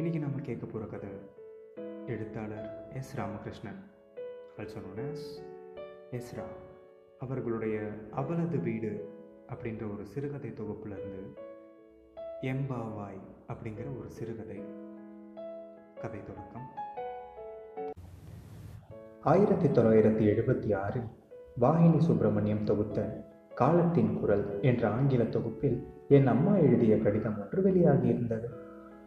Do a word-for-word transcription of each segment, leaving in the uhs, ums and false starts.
இன்றைக்கி நம்ம கேட்க போகிற கதை எழுத்தாளர் S. Ramakrishnan, also known as Esra, அவர்களுடைய அவளது வீடு அப்படின்ற ஒரு சிறுகதை தொகுப்புலேருந்து எம்பாவாய் அப்படிங்கிற ஒரு சிறுகதை. கதை தொடக்கம். ஆயிரத்தி தொள்ளாயிரத்தி எழுபத்தி ஆறில் வாகினி சுப்பிரமணியம் தொகுத்த காலத்தின் குரல் என்ற ஆங்கில தொகுப்பில் என் அம்மா எழுதிய கடிதம் ஒன்று வெளியாகியிருந்தது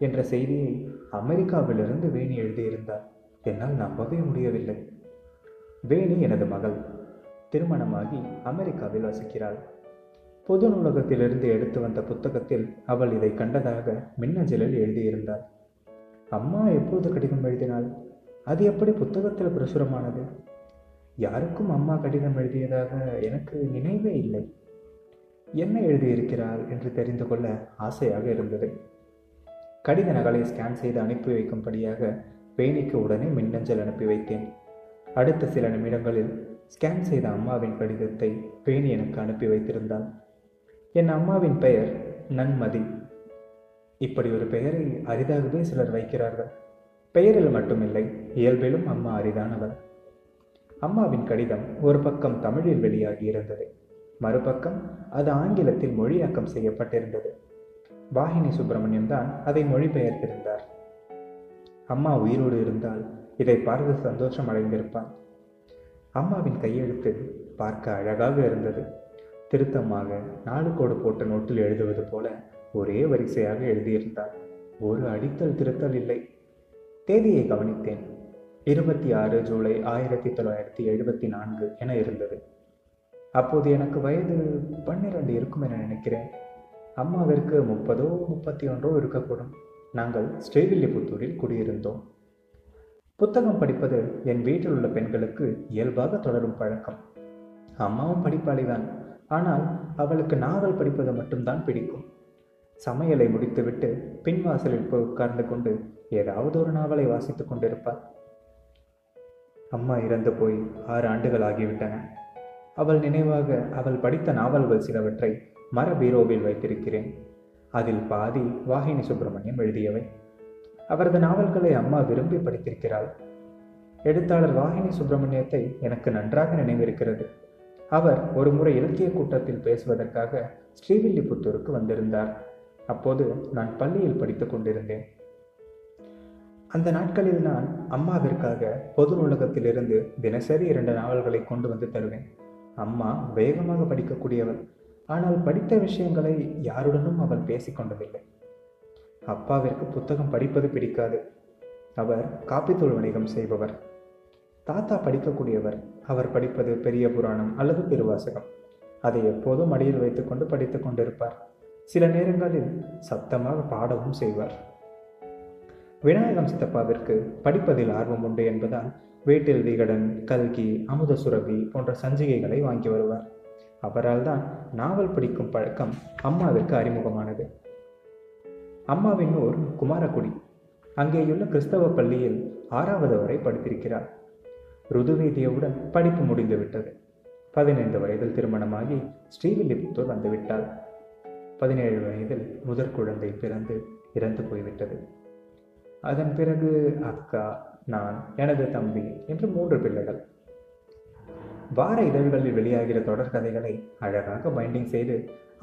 என்ற செய்தியை அமெரிக்காவிலிருந்து வேணி எழுதியிருந்தார். என்னால் நம்பவே முடியவில்லை. வேணி எனது மகள், திருமணமாகி அமெரிக்காவில் வசிக்கிறாள். பொது நூலகத்திலிருந்து எடுத்து வந்த புத்தகத்தில் அவள் இதை கண்டதாக மின்னஞ்சலில் எழுதியிருந்தாள். அம்மா எப்போது கடிதம் எழுதினாள்? அது எப்படி புத்தகத்தில் பிரசுரமானது? யாருக்கும் அம்மா கடிதம் எழுதியதாக எனக்கு நினைவே இல்லை. என்ன எழுதியிருக்கிறாள் என்று தெரிந்து கொள்ள ஆசையாக இருந்தது. கடித நகலை ஸ்கேன் செய்து அனுப்பி வைக்கும்படியாக வேணிக்கு உடனே மின்னஞ்சல் அனுப்பி வைத்தேன். அடுத்த சில நிமிடங்களில் ஸ்கேன் செய்த அம்மாவின் கடிதத்தை வேணி எனக்கு அனுப்பி வைத்திருந்தாள். என் அம்மாவின் பெயர் நன்மதி. இப்படி ஒரு பெயரை அரிதாகவே சிலர் வைக்கிறார்கள். பெயரில் மட்டுமில்லை, இயல்பிலும் அம்மா அரிதானவர். அம்மாவின் கடிதம் ஒரு பக்கம் தமிழில் வெளியாகி இருந்தது, மறுபக்கம் அது ஆங்கிலத்தில் மொழியாக்கம் செய்யப்பட்டிருந்தது. வாகினி சுப்பிரமணியம் தான் அதை மொழிபெயர்த்திருந்தார். அம்மா உயிரோடு இருந்தால் இதை பார்த்து சந்தோஷம் அடைந்திருப்பான். அம்மாவின் கையெழுத்து பார்க்க அழகாக இருந்தது. திருத்தமாக நாலு கோடு போட்ட நோட்டில் எழுதுவது போல ஒரே வரிசையாக எழுதியிருந்தார். ஒரு அடித்தல் திருத்தல் இல்லை. தேதியை கவனித்தேன். இருபத்தி ஆறு ஜூலை ஆயிரத்தி தொள்ளாயிரத்தி எழுபத்தி நான்கு என இருந்தது. அப்போது எனக்கு வயது பன்னிரண்டு இருக்கும் என நினைக்கிறேன். அம்மாவிற்கு முப்பதோ முப்பத்தி ஒன்றோ இருக்கக்கூடும். நாங்கள் ஸ்ரீவில்லிபுத்தூரில் குடியிருந்தோம். புத்தகம் படிப்பது என் வீட்டில் உள்ள பெண்களுக்கு இயல்பாக தொடரும் பழக்கம். அம்மாவும் படிப்பாளிதான், ஆனால் அவளுக்கு நாவல் படிப்பது மட்டும்தான் பிடிக்கும். சமையலை முடித்துவிட்டு பின்வாசலில் போய் உட்கார்ந்து கொண்டு ஏதாவது ஒரு நாவலை வாசித்து கொண்டிருப்பாள். அம்மா இறந்து போய் ஆறு ஆண்டுகள் ஆகிவிட்டன. அவள் நினைவாக அவள் படித்த நாவல்கள் சிலவற்றை மர பீரோவில் வைத்திருக்கிறேன். அதில் பாதி வாகினி சுப்பிரமணியம் எழுதியவை. அவரது நாவல்களை அம்மா விரும்பி படித்திருக்கிறாள். எழுத்தாளர் வாகினி சுப்பிரமணியத்தை எனக்கு நன்றாக நினைவிருக்கிறது. அவர் ஒரு முறை இலக்கிய கூட்டத்தில் பேசுவதற்காக ஸ்ரீவில்லிபுத்தூருக்கு வந்திருந்தார். அப்போது நான் பள்ளியில் படித்து கொண்டிருந்தேன். அந்த நாட்களில் நான் அம்மாவிற்காக பொது நூலகத்திலிருந்து தினசரி இரண்டு நாவல்களை கொண்டு வந்து தருவேன். அம்மா வேகமாக படிக்கக்கூடியவள், ஆனால் படித்த விஷயங்களை யாருடனும் அவள் பேசிக்கொண்டதில்லை. அப்பாவிற்கு புத்தகம் படிப்பது பிடிக்காது. அவர் காப்பித்தூள் வணிகம் செய்பவர். தாத்தா படிக்கக்கூடியவர். அவர் படிப்பது பெரிய புராணம் அல்லது திருவாசகம். அதை எப்போதும் அடியில் வைத்துக்கொண்டு படித்து கொண்டிருப்பார். சில நேரங்களில் சத்தமாக பாடவும் செய்வார். விநாயகம் சித்தப்பாவிற்கு படிப்பதில் ஆர்வம் உண்டு என்பதால் வீட்டில் விகடன், கல்கி, அமுத சுரபி போன்ற சஞ்சிகைகளை வாங்கி வருவார். அவரால் தான் நாவல் படிக்கும் பழக்கம் அம்மாவிற்கு அறிமுகமானது. அம்மாவின் ஊர் குமாரக்குடி. அங்கேயுள்ள கிறிஸ்தவ பள்ளியில் ஆறாவது வரை படித்திருக்கிறார். ருதுவேதியவுடன் படிப்பு முடிந்துவிட்டது. பதினைந்து வயதில் திருமணமாகி ஸ்ரீவில்லிபுத்தூர் வந்துவிட்டாள். பதினேழு வயதில் முதற் குழந்தை பிறந்து இறந்து போய்விட்டது. அதன் பிறகு அக்கா, நான், எனது தம்பி என்று மூன்று பிள்ளைகள். வார இதழ்களில் வெளியாகிற தொடர்கதைகளை அழகாக பைண்டிங் செய்து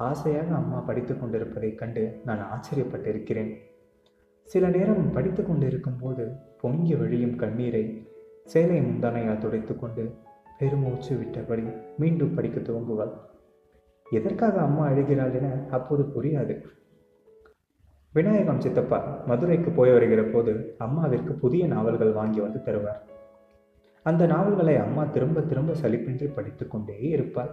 ஆசையாக அம்மா படித்து கொண்டிருப்பதைக் கண்டு நான் ஆச்சரியப்பட்டிருக்கிறேன். சில நேரம் படித்து கொண்டிருக்கும் போது பொங்கி வழியும் கண்ணீரை சேலை முந்தானையால் துடைத்து கொண்டு பெருமூச்சு விட்டபடி மீண்டும் படிக்க துவங்குவாள். எதற்காக அம்மா அழுகிறாள் என அப்போது புரியாது. விநாயகம் சித்தப்பா மதுரைக்கு போய் வருகிற போது அம்மாவிற்கு புதிய நாவல்கள் வாங்கி வந்து தருவார். அந்த நாவல்களை அம்மா திரும்ப திரும்ப சலிப்பின்றி படித்து கொண்டே இருப்பாள்.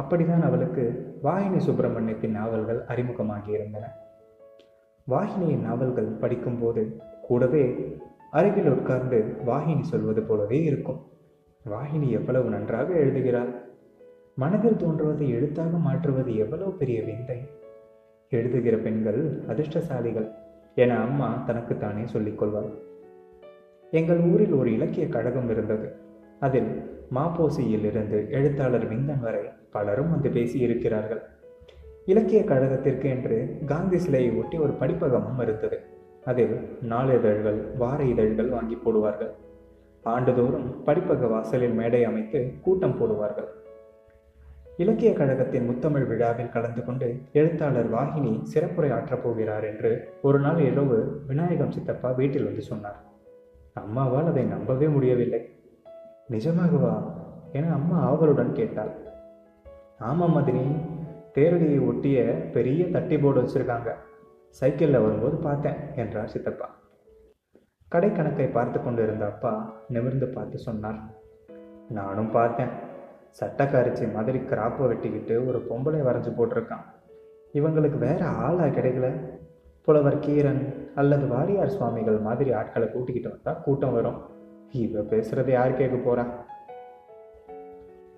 அப்படிதான் அவளுக்கு வாகினி சுப்பிரமணியத்தின் நாவல்கள் அறிமுகமாகியிருந்தன. வாகினியின் நாவல்கள் படிக்கும்போது கூடவே அருகில் உட்கார்ந்து வாகினி சொல்வது போலவே இருக்கும். வாகினி எவ்வளவு நன்றாக எழுதுகிறாள்! மனதில் தோன்றுவதை எழுத்தாக மாற்றுவது எவ்வளவு பெரிய விந்தை! எழுதுகிற பெண்கள் அதிர்ஷ்டசாலிகள் என அம்மா தனக்குத்தானே சொல்லிக்கொள்வாள். எங்கள் ஊரில் ஒரு இலக்கிய கழகம் இருந்தது. அதில் மாப்போசியில் இருந்து எழுத்தாளர் விந்தன் வரை பலரும் வந்து பேசியிருக்கிறார்கள். இலக்கிய கழகத்திற்கு என்று காந்தி சிலையை ஒட்டி ஒரு படிப்பகமும் இருந்தது. அதில் நாள் இதழ்கள், வார இதழ்கள் வாங்கி போடுவார்கள். ஆண்டுதோறும் படிப்பக வாசலில் மேடை அமைத்து கூட்டம் போடுவார்கள். இலக்கிய கழகத்தின் முத்தமிழ் விழாவில் கலந்து கொண்டு எழுத்தாளர் வாகினி சிறப்புரை ஆற்றப் போகிறார் என்று ஒரு நாள் இரவு விநாயகம் சித்தப்பா வீட்டில் வந்து சொன்னார். அம்மாவால் அதை நம்பவே முடியவில்லை. நிஜமாகவா என அம்மா ஆவலுடன் கேட்டாள். ஆமாம் மதினி, தேரடியை ஒட்டிய பெரிய தட்டி போர்டு வச்சுருக்காங்க, சைக்கிளில் வரும்போது பார்த்தேன் என்றார் சித்தப்பா. கடை கணக்கை பார்த்து கொண்டு இருந்த அப்பா நிமிர்ந்து பார்த்து சொன்னார், நானும் பார்த்தேன். சட்டக்காரிச்சி மாதிரி கிராப்பை வெட்டிக்கிட்டு ஒரு பொம்பளை வரைஞ்சி போட்டிருக்கான். இவங்களுக்கு வேற ஆளா கிடைக்கல. புலவர் கீரன் அல்லது வாரியார் சுவாமிகள் மாதிரி ஆட்களை கூட்டிக்கிட்டு வந்தால் கூட்டம் வரும். இவ பேசுறது யார் கேட்க போறா?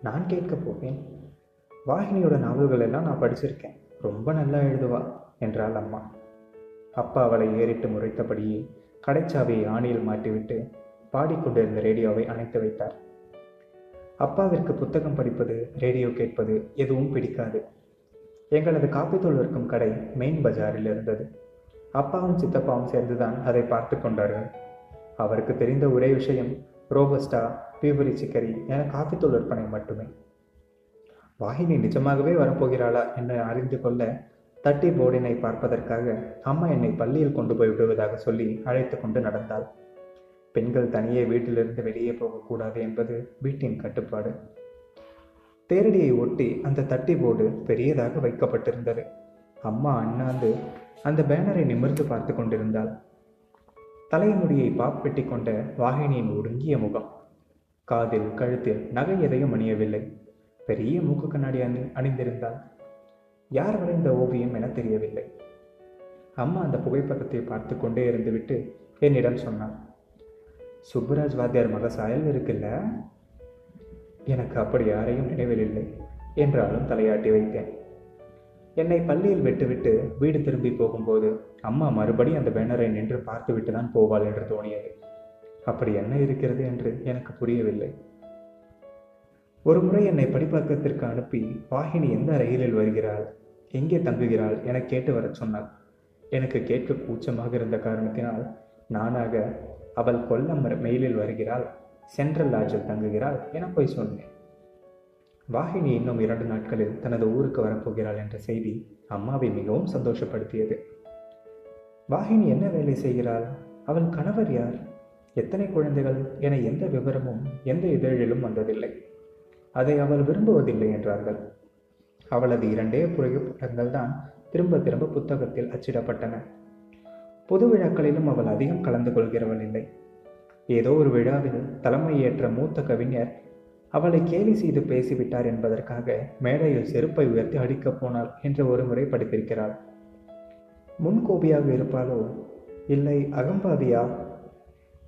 நான் கேட்க போவேன். வாகினியோட நாவல்கள் எல்லாம் நான் படிச்சிருக்கேன், ரொம்ப நல்லா எழுதுவா என்றாள் அம்மா. அப்பா அவளை ஏறிட்டு முறைத்தபடியே கடைச்சாவியை ஆணியில் மாட்டிவிட்டு பாடிக்கொண்டிருந்த ரேடியோவை அணைத்து வைத்தார். அப்பாவிற்கு புத்தகம் படிப்பது, ரேடியோ கேட்பது எதுவும் பிடிக்காது. எங்களது காப்பித்தூள் விற்கும் கடை மெயின் பஜாரில் இருந்தது. அப்பாவும் சித்தப்பாவும் சேர்ந்துதான் அதை பார்த்து கொண்டார்கள். அவருக்கு தெரிந்த ஒரே விஷயம் ரோபஸ்டா, பீபரி சிக்கரி என காப்பித்தூள் விற்பனை மட்டுமே. வாகினி நிஜமாகவே வரப்போகிறாளா என்று அறிந்து கொள்ள தட்டி போர்டினை பார்ப்பதற்காக அம்மா என்னை பள்ளியில் கொண்டு போய் விடுவதாக சொல்லி அழைத்து கொண்டு நடந்தாள். பெண்கள் தனியே வீட்டிலிருந்து வெளியே போகக்கூடாது என்பது வீட்டின் கட்டுப்பாடு. தேரடியை ஒட்டி அந்த தட்டி போர்டு பெரியதாக வைக்கப்பட்டிருந்தது. அம்மா அண்ணாந்து அந்த பேனரை நிமிர்ந்து பார்த்து கொண்டிருந்தாள். தலைமுடியை பாப் வெட்டி கொண்ட வாகினியின் ஒடுங்கிய முகம், காதில் கழுத்தில் நகை எதையும் அணியவில்லை. பெரிய மூக்கு கண்ணாடி அணி அணிந்திருந்தாள். யார் வரைந்த ஓவியம் என தெரியவில்லை. அம்மா அந்த புகைப்படத்தை பார்த்து கொண்டே இருந்துவிட்டு என்னிடம் சொன்னார், சுப்புராஜ் வாத்தியார் மக சாயல் இருக்குல்ல? எனக்கு அப்படி யாரையும் நினைவில் இல்லை என்றாலும் தலையாட்டி வைத்தேன். என்னை பள்ளியில் விட்டுவிட்டு வீடு திரும்பி போகும்போது அம்மா மறுபடி அந்த பேனரை நின்று பார்த்துவிட்டு தான் போவாள் என்று தோணியது. அப்படி என்ன இருக்கிறது என்று எனக்கு புரியவில்லை. ஒரு முறை என்னை படிப்பக்கத்திற்கு அனுப்பி வாகினி எந்த ரயிலில் வருகிறாள், எங்கே தங்குகிறாள் என கேட்டு வர சொன்னாள். எனக்கு கேட்க கூச்சமாக இருந்த காரணத்தினால் நானாக அவள் கொல்லம் மெயிலில் வருகிறாள், சென்ட்ரல் லாட்ஜில் தங்குகிறாள் என போய் சொன்னேன். வாகினி இன்னும் இரண்டு நாட்களில் தனது ஊருக்கு வரப்போகிறாள் என்ற செய்தி அம்மாவை மிகவும் சந்தோஷப்படுத்தியது. வாகினி என்ன வேலை செய்கிறாள், அவள் கணவர் யார், எத்தனை குழந்தைகள் என எந்த விவரமும் எந்த இதழிலும் வந்ததில்லை. அதை அவள் விரும்புவதில்லை என்றார்கள். அவளது இரண்டே புகைப்படங்கள் தான் திரும்ப திரும்ப புத்தகத்தில் அச்சிடப்பட்டன. பொது விழாக்களிலும் அவள் அதிகம் கலந்து கொள்கிறவள் இல்லை. ஏதோ ஒரு விழாவில் தலைமையேற்ற மூத்த கவிஞர் அவளை கேலி செய்து பேசிவிட்டார் என்பதற்காக மேடையில் செருப்பை உயர்த்தி அடிக்கப் போனாள் என்று ஒரு முறை படித்திருக்கிறாள். முன்கோபியாக இருப்பாளோ இல்லை அகம்பாவியா?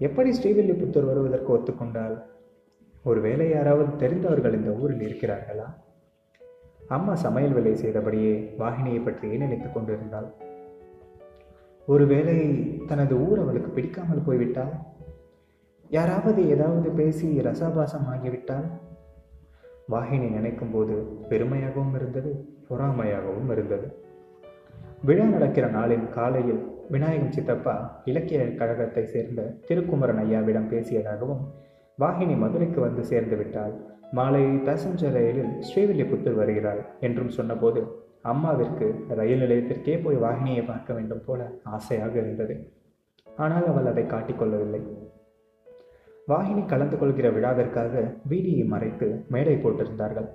எப்படி ஸ்ரீவில்லிபுத்தூர் வருவதற்கு ஒத்துக்கொண்டாள்? ஒருவேளை யாராவது தெரிந்தவர்கள் இந்த ஊரில் இருக்கிறார்களா? அம்மா சமையல் வேலை செய்தபடியே வாகினியை பற்றியே நினைத்து கொண்டிருந்தாள். ஒருவேளை தனது ஊர் அவளுக்கு பிடிக்காமல் போய்விட்டால், யாராவது ஏதாவது பேசி ரசாபாசம் ஆகிவிட்டால்? வாகினி நினைக்கும் போது பெருமையாகவும் இருந்தது, பொறாமையாகவும் இருந்தது. விழா நடக்கிற நாளின் காலையில் விநாயகம் சித்தப்பா இலக்கிய கழகத்தை சேர்ந்த திருக்குமரன் ஐயாவிடம் பேசியதாகவும், வாகினி மதுரைக்கு வந்து சேர்ந்து விட்டால் மாலை பேசஞ்சர் ரயிலில் ஸ்ரீவில்லிபுத்தூர் வருகிறாள் என்றும் சொன்னபோது அம்மாவிற்கு ரயில் நிலையத்திற்கே போய் வாகினியை பார்க்க வேண்டும் போல ஆசையாக இருந்தது. ஆனால் அவள் அதை காட்டிக்கொள்ளவில்லை. வாகினி கலந்து கொள்கிற விழாவிற்காக வீதியை மறைத்து மேடை போட்டிருந்தார்கள்.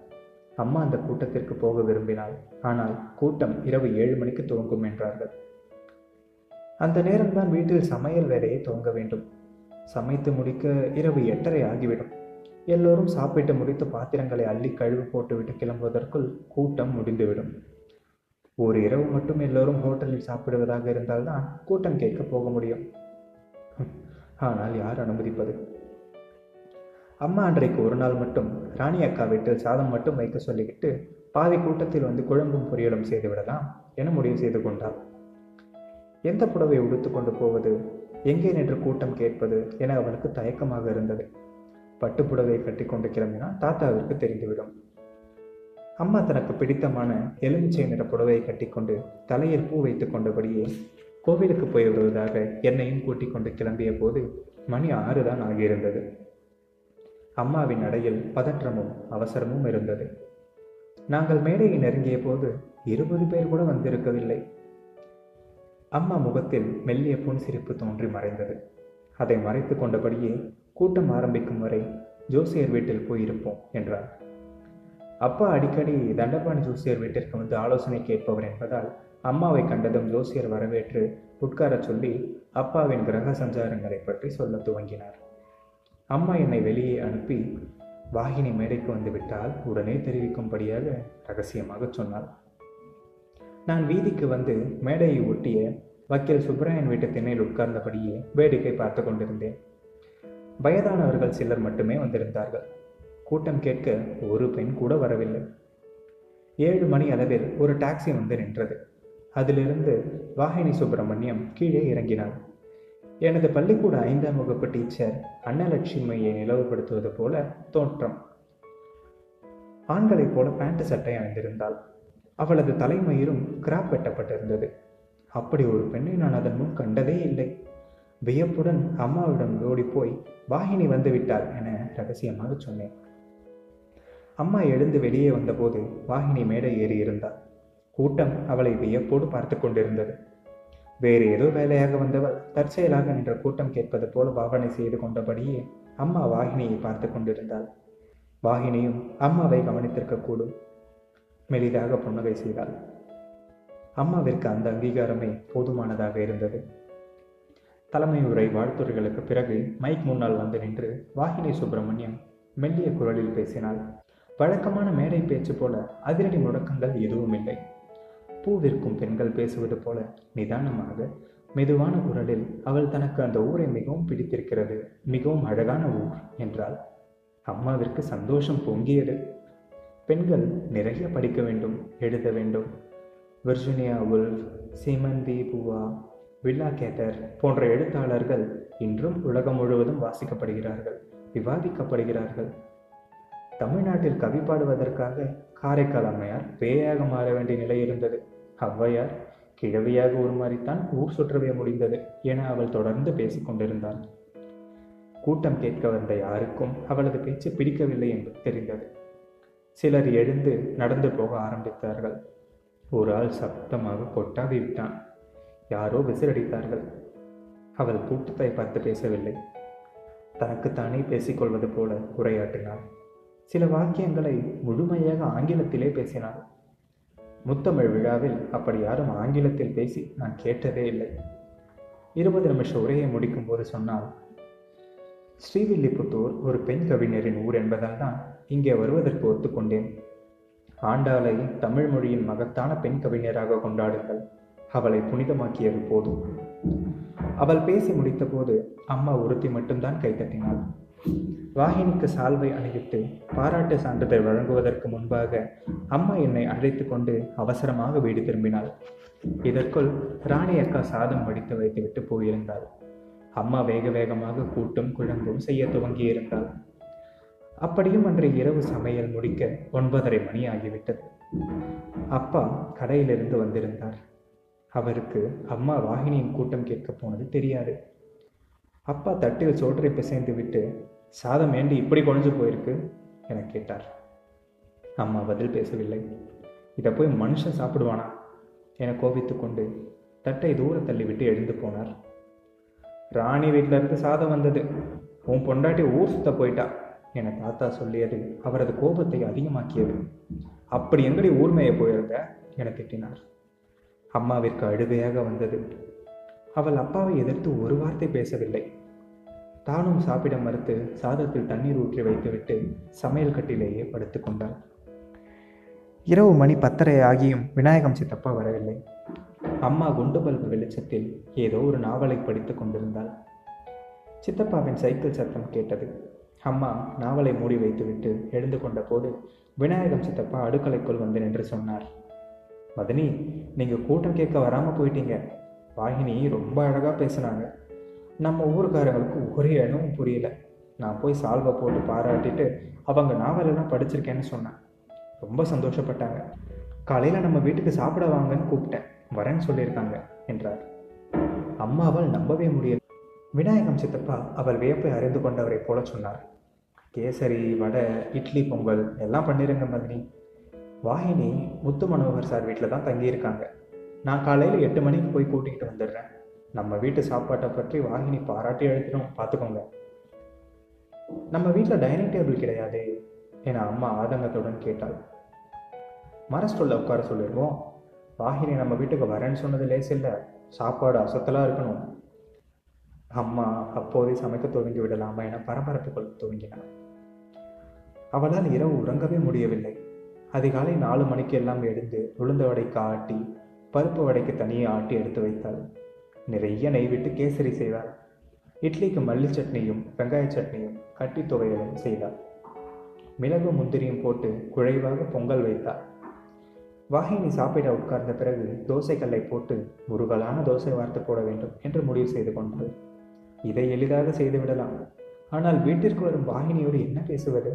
அம்மா அந்த கூட்டத்திற்கு போக விரும்பினாள். ஆனால் கூட்டம் இரவு ஏழு மணிக்கு துவங்கும் என்றார்கள். அந்த நேரம்தான் வீட்டில் சமையல் வேலையை துவங்க வேண்டும். சமைத்து முடிக்க இரவு எட்டரை ஆகிவிடும். எல்லோரும் சாப்பிட்டு முடித்து பாத்திரங்களை அள்ளி கழுவு போட்டுவிட்டு கிளம்புவதற்குள் கூட்டம் முடிந்துவிடும். ஒரு இரவு மட்டும் எல்லோரும் ஹோட்டலில் சாப்பிடுவதாக இருந்தால்தான் கூட்டம் கேட்க போக முடியும். ஆனால் யார் அனுமதிப்பது? அம்மா அன்றைக்கு ஒரு நாள் மட்டும் ராணி அக்கா வீட்டில் சாதம் மட்டும் வைக்க சொல்லிக்கிட்டு பாதி கூட்டத்தில் வந்து குழம்பும் பொரியலும் செய்துவிடலாம் என முடிவு செய்து கொண்டாள். எந்த புடவை உடுத்து கொண்டு போவது, எங்கே நின்று கூட்டம் கேட்பது என அவளுக்கு தயக்கமாக இருந்தது. பட்டுப்புடவை கட்டி கொண்டு கிளம்பினால் தாத்தாவிற்கு தெரிந்துவிடும். அம்மா தனக்கு பிடித்தமான எலுமிச்சை நிற புடவையை கட்டிக்கொண்டு தலையில் பூ வைத்து கொண்டபடியே கோவிலுக்கு போய் விடுவதாக என்னையும் கூட்டிக் கொண்டு கிளம்பிய போது மணி ஆறு தான் ஆகியிருந்தது. அம்மாவின் நடையில் பதற்றமும் அவசரமும் இருந்தது. நாங்கள் மேடையை நெருங்கிய போது இருபது பேர் கூட வந்திருக்கவில்லை. அம்மா முகத்தில் மெல்லிய புன்சிரிப்பு தோன்றி மறைந்தது. அதை மறைத்து கொண்டபடியே கூட்டம் ஆரம்பிக்கும் வரை ஜோசியர் வீட்டில் போயிருப்போம் என்றார். அப்பா அடிக்கடி தண்டபாணி ஜோசியர் வீட்டிற்கு வந்து ஆலோசனை கேட்பவர் என்பதால் அம்மாவை கண்டதும் ஜோசியர் வரவேற்று உட்கார சொல்லி அப்பாவின் கிரக சஞ்சாரங்களை பற்றி சொல்ல துவங்கினார். அம்மா என்னை வெளியே அனுப்பி வாகினி மேடைக்கு வந்துவிட்டால் உடனே தெரிவிக்கும்படியாக ரகசியமாக சொன்னார். நான் வீதிக்கு வந்து மேடையை ஒட்டிய வக்கீல் சுப்பராயன் வீட்டு திண்ணையில் உட்கார்ந்தபடியே வேடிக்கை பார்த்து கொண்டிருந்தேன். வயதானவர்கள் சிலர் மட்டுமே வந்திருந்தார்கள். கூட்டம் கேட்க ஒரு பெண் கூட வரவில்லை. ஏழு மணி அளவில் ஒரு டாக்ஸி வந்து நின்றது. அதிலிருந்து வாகினி சுப்பிரமணியம் கீழே இறங்கினார். எனது பள்ளிக்கூட ஐந்தாம் வகுப்பு டீச்சர் அன்னலட்சுமியை நிலவுபடுத்துவது போல தோற்றம். ஆண்களைப் போல பேண்ட் சட்டை அணிந்திருந்தாள். அவளது தலைமயிரும் கிராப் வெட்டப்பட்டிருந்தது. அப்படி ஒரு பெண்ணை நான் அதன் முன் கண்டதே இல்லை. வியப்புடன் அம்மாவிடம் ஓடி போய் வாகினி வந்துவிட்டாள் என ரகசியமாக சொன்னேன். அம்மா எழுந்து வெளியே வந்தபோது வாகினி மேடை ஏறி இருந்தாள். கூட்டம் அவளை வியப்போடு பார்த்து கொண்டிருந்தது. வேறு ஏதோ வேலையாக வந்தவள் தற்செயலாக நின்ற கூட்டம் கேட்பது போல பாவனை செய்து கொண்டபடியே அம்மா வாகினியை பார்த்து கொண்டிருந்தாள். வாகினியும் அம்மாவை கவனித்திருக்க கூடும். மெளிதாக புன்னகை செய்தாள். அம்மாவிற்கு அந்த அங்கீகாரமே போதுமானதாக இருந்தது. தலைமை உரை வாழ்த்துறைகளுக்கு பிறகு மைக் முன்னால் வந்து நின்று வாகினி சுப்பிரமணியம் மெல்லிய குரலில் பேசினாள். வழக்கமான மேடை பேச்சு போல அதிரடி முழக்கங்கள் எதுவும் இல்லை. பூ விற்கும் பெண்கள் பேசுவது போல நிதானமாக மெதுவான குரலில் அவள் தனக்கு அந்த ஊரை மிகவும் பிடித்திருக்கிறது, மிகவும் அழகான ஊர் என்றாள். அம்மாவிற்கு சந்தோஷம் பொங்கியது. பெண்கள் நிறைய படிக்க வேண்டும், எழுத வேண்டும். Virginia Woolf, Simone de Beauvoir, Willa Cather போன்ற எழுத்தாளர்கள் இன்றும் உலகம் முழுவதும் வாசிக்கப்படுகிறார்கள், விவாதிக்கப்படுகிறார்கள். தமிழ்நாட்டில் கவி பாடுவதற்காக காரைக்கால் அம்மையார் பேயாக மாற வேண்டிய நிலை இருந்தது. அவ்வையார் கிழவியாக உருமாறித்தான் ஊர் சுற்றவே முடிந்தது என அவள் தொடர்ந்து பேசிக்கொண்டிருந்தாள். கூட்டம் கேட்க வந்த யாருக்கும் அவளது பேச்சு பிடிக்கவில்லை என்று தெரிந்தது. சிலர் எழுந்து நடந்து போக ஆரம்பித்தார்கள். ஒரு ஆள் சப்தமாக கொட்டாவி விட்டான். யாரோ விசிலடித்தார்கள். அவள் கூட்டத்தை பார்த்து பேசவில்லை. தனக்குத்தானே பேசிக்கொள்வது போல உரையாற்றினாள். சில வாக்கியங்களை முழுமையாக ஆங்கிலத்திலே பேசினாள். முத்தமிழ் விழாவில் அப்படி யாரும் ஆங்கிலத்தில் பேசி நான் கேட்டதே இல்லை. இருபது நிமிஷ உரையை முடிக்கும் போது சொன்னாள், ஸ்ரீவில்லிபுத்தூர் ஒரு பெண் கவிஞரின் ஊர் என்பதால் தான் இங்கே வருவதற்கு ஒத்துக்கொண்டேன். ஆண்டாளை தமிழ் மொழியின் மகத்தான பெண் கவிஞராக கொண்டாடுங்கள். அவளை புனிதமாக்கியது போதும். அவள் பேசி முடித்த போது அம்மா ஒருத்தி மட்டும்தான் கைத்தட்டினாள். வாகினிக்கு சால்வை அணிவித்து பாராட்டு சான்றிதழ் வழங்குவதற்கு முன்பாக அம்மா என்னை அழைத்து கொண்டு அவசரமாக வீடு திரும்பினாள். இதற்குள் ராணி அக்கா சாதம் வடித்து வைத்துவிட்டு போயிருந்தாள். அம்மா வேக வேகமாக கூட்டும் குழம்பும் செய்ய துவங்கியிருந்தாள். அப்படியும் அன்று இரவு சமையல் முடிக்க ஒன்பதரை மணி ஆகிவிட்டது. அப்பா கடையிலிருந்து வந்திருந்தார். அவருக்கு அம்மா வாகினியின் கூட்டம் கேட்க போனது தெரியாது. அப்பா தட்டில் சோற்றை பிசைந்து விட்டு, சாதம் ஏண்டி இப்படி குழஞ்சு போயிருக்கு என கேட்டார். அம்மா பதில் பேசவில்லை. இதை போய் மனுஷன் சாப்பிடுவானா என கோபித்து கொண்டு தட்டை தூர தள்ளிவிட்டு எழுந்து போனார். ராணி வீட்டிலிருந்து சாதம் வந்தது, உன் பொண்டாட்டி ஊர் சுத்த போயிட்டா என தாத்தா சொல்லியது அவரது கோபத்தை அதிகமாக்கியது. அப்படி எங்கடி ஊர்மையை போயிருந்த என திட்டினார். அம்மாவிற்கு அழுவையாக வந்தது. அவள் அப்பாவை எதிர்த்து ஒரு வார்த்தை பேசவில்லை. தானும் சாப்பிட மறுத்து சாதத்தில் தண்ணீர் ஊற்றி வைத்துவிட்டு சமையல் கட்டிலேயே படுத்து கொண்டாள். இரவு மணி பத்தரை ஆகியும் விநாயகம் சித்தப்பா வரவில்லை. அம்மா குண்டு பல்பு வெளிச்சத்தில் ஏதோ ஒரு நாவலை படித்து கொண்டிருந்தாள். சித்தப்பாவின் சைக்கிள் சத்தம் கேட்டது. அம்மா நாவலை மூடி வைத்துவிட்டு எழுந்து கொண்ட போது விநாயகம் சித்தப்பா அடுக்கலைக்குள் வந்து நின்று சொன்னார், மதனி, நீங்கள் கூட்டம் கேட்க வராமல் போயிட்டீங்க. வாகினி ரொம்ப அழகாக பேசுனாங்க. நம்ம ஊருக்காரங்களுக்கு ஒரே இடமும் புரியல. நான் போய் சால்வை போட்டு பாராட்டிட்டு அவங்க நாவலெல்லாம் படிச்சிருக்கேன்னு சொன்னேன். ரொம்ப சந்தோஷப்பட்டாங்க. காலையில் நம்ம வீட்டுக்கு சாப்பிட வாங்கன்னு கூப்பிட்டேன். வரேன்னு சொல்லியிருக்காங்க என்றார். அம்மாவால் நம்பவே முடியவில்லை. விநாயகம் சித்தப்பா அவள் வியப்பை அறிந்து கொண்டவரை போல சொன்னார். கேசரி, வடை, இட்லி, பொங்கல் எல்லாம் பண்ணிருங்க மதினி. வாகினி முத்து மனோகர் சார் வீட்டில் தான் தங்கியிருக்காங்க. நான் காலையில் எட்டு மணிக்கு போய் கூட்டிகிட்டு வந்துடுறேன். நம்ம வீட்டு சாப்பாட்டை பற்றி வாகினி பாராட்டி எழுதிடும், பார்த்துக்கோங்க. நம்ம வீட்டில் டைனிங் டேபிள் கிடையாது என அம்மா ஆதங்கத்துடன் கேட்டாள். மரஸ்டூலில் உட்கார சொல்லிடுவோம். வாகினி நம்ம வீட்டுக்கு வரேன்னு சொன்னது லேஸ் இல்லை, சாப்பாடு அசத்தலாக இருக்கணும். அம்மா அப்போதே சமைக்க துவங்கி விடலாமா என பரபரப்புகள் துவங்கினாள். அவளால் இரவு உறங்கவே முடியவில்லை. அதிகாலை நாலு மணிக்கு எல்லாம் எடுத்து உளுந்த வடைக்கு ஆட்டி, பருப்பு வடைக்கு தனியே ஆட்டி எடுத்து வைத்தாள். நிறைய நெய் விட்டு கேசரி செய்தாள். இட்லிக்கு மல்லி சட்னியும் வெங்காய சட்னியும் கட்டி துவையலும் செய்தாள். மிளகு முந்திரியும் போட்டு குழைவாக பொங்கல் வைத்தாள். வாகினி சாப்பிட உட்கார்ந்த பிறகு தோசை கல்லை போட்டு முருகலான தோசை வார்த்து போட வேண்டும் என்று முடிவு செய்து கொண்டாள். இதை எளிதாக செய்துவிடலாம். ஆனால் வீட்டிற்கு வரும் வாகினியோடு என்ன பேசுவது?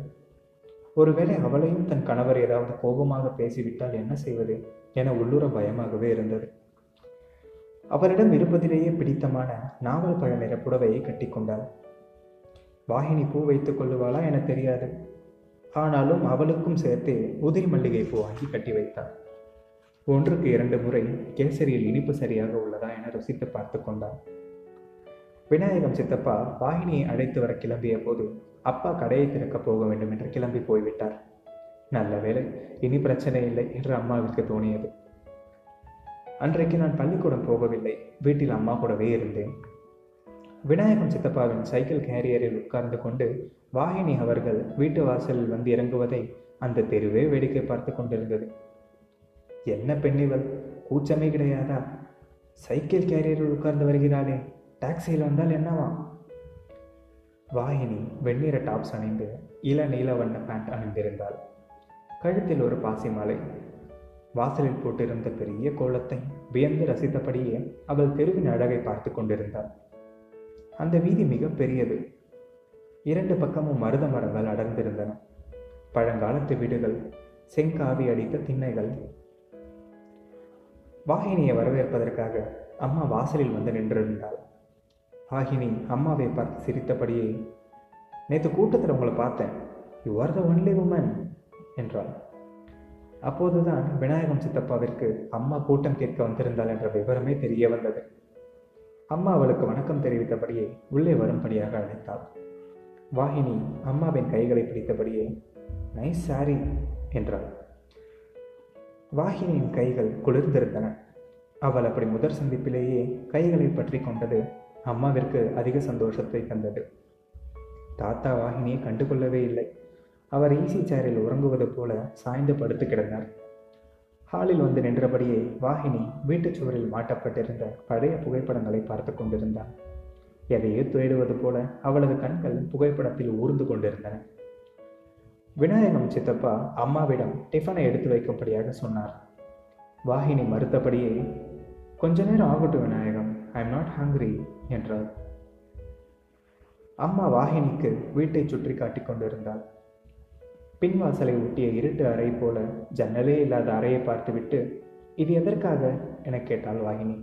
ஒருவேளை அவளையும் தன் கணவர் ஏதாவது கோபமாக பேசிவிட்டால் என்ன செய்வது என உள்ளுர பயமாகவே இருந்தது. அவரிடம் இருப்பதிலேயே பிடித்தமான நாவல் பழ நிற புடவையை கட்டி கொண்டாள். வாகினி பூ வைத்துக் கொள்ளுவாளா என தெரியாது. ஆனாலும் அவளுக்கும் சேர்த்து உதிரி மல்லிகை பூ வாங்கி கட்டி வைத்தாள். ஒன்றுக்கு இரண்டு முறை கேசரியில் இனிப்பு சரியாக உள்ளதா என ருசித்து பார்த்து கொண்டாள். விநாயகம் சித்தப்பா வாகினியை அழைத்து வர கிளம்பிய போது அப்பா கடையை திறக்க போக வேண்டும் என்று கிளம்பி போய்விட்டார். நல்ல வேலை, இனி பிரச்சனை இல்லை என்று அம்மாவிற்கு தோணியது. அன்றைக்கு நான் பள்ளிக்கூடம் போகவில்லை, வீட்டில் அம்மா கூடவே இருந்தேன். விநாயகம் சித்தப்பாவின் சைக்கிள் கேரியரில் உட்கார்ந்து கொண்டு வாகினி அவர்கள் வீட்டு வாசலில் வந்து இறங்குவதை அந்த தெருவே வேடிக்கை பார்த்து கொண்டிருந்தது. என்ன பெண்ணிவள், கூச்சமே கிடையாதா? சைக்கிள் கேரியரில் உட்கார்ந்து வருகிறாளே, டாக்ஸியில் வந்தால் என்னவா? வாகினி வெண்ணிற டாப்ஸ் அணிந்து இள நீல வண்ண பேண்ட் அணிந்திருந்தாள். கழுத்தில் ஒரு பாசி மாலை. வாசலில் போட்டிருந்த பெரிய கோலத்தை வியந்து ரசித்தபடியே அவள் தெருவின் அழகை பார்த்து கொண்டிருந்தாள். அந்த வீதி மிக பெரியது. இரண்டு பக்கமும் மருத மரங்கள் அடர்ந்திருந்தன. பழங்காலத்து வீடுகள், செங்காவி அடித்த திண்ணைகள். வாகினியை வரவேற்பதற்காக அம்மா வாசலில் வந்து நின்றிருந்தாள். வாகினி அம்மாவை பார்த்து சிரித்தபடியே, நேற்று கூட்டத்தில் உங்களை பார்த்தேன், you are the only woman என்றாள். அப்போதுதான் விநாயகம் சித்தப்பாவிற்கு அம்மா கூட்டம் கேட்க வந்திருந்தாள் என்ற விவரமே தெரிய வந்தது. அம்மா அவளுக்கு வணக்கம் தெரிவித்தபடியே உள்ளே வரும்படியாக அழைத்தாள். வாகினி அம்மாவின் கைகளை பிடித்தபடியே நைஸ் சாரி என்றாள். வாகினியின் கைகள் குளிர்ந்திருந்தன. அவள் அப்படி முதற் சந்திப்பிலேயே கைகளை பற்றி கொண்டது அம்மாவிற்கு அதிக சந்தோஷத்தை தந்தது. தாத்தா வாகினியை கண்டுகொள்ளவே இல்லை. அவர் ஈசி சேரில் உறங்குவது போல சாய்ந்து படுத்து கிடந்தார். ஹாலில் வந்து நின்றபடியே வாகினி வீட்டுச் சுவரில் மாட்டப்பட்டிருந்த பழைய புகைப்படங்களை பார்த்து கொண்டிருந்தார். எதையே தேடுவது போல அவளது கண்கள் புகைப்படத்தில் ஊர்ந்து கொண்டிருந்தன. விநாயகம் சித்தப்பா அம்மாவிடம் டிஃபனை எடுத்து வைக்கும்படியாக சொன்னார். வாகினி மறுத்தபடியே, கொஞ்ச நேரம் ஆகட்டும் Vinayagam, I am not hungry என்றார். அம்மா வாகினிக்கு வீட்டை சுற்றி காட்டி கொண்டிருந்தாள். பின்வாசலை ஒட்டிய இருட்டு அறை போல ஜன்னலே இல்லாத அறையை பார்த்துவிட்டு, இது எதற்காக என கேட்டாள் வாகினி.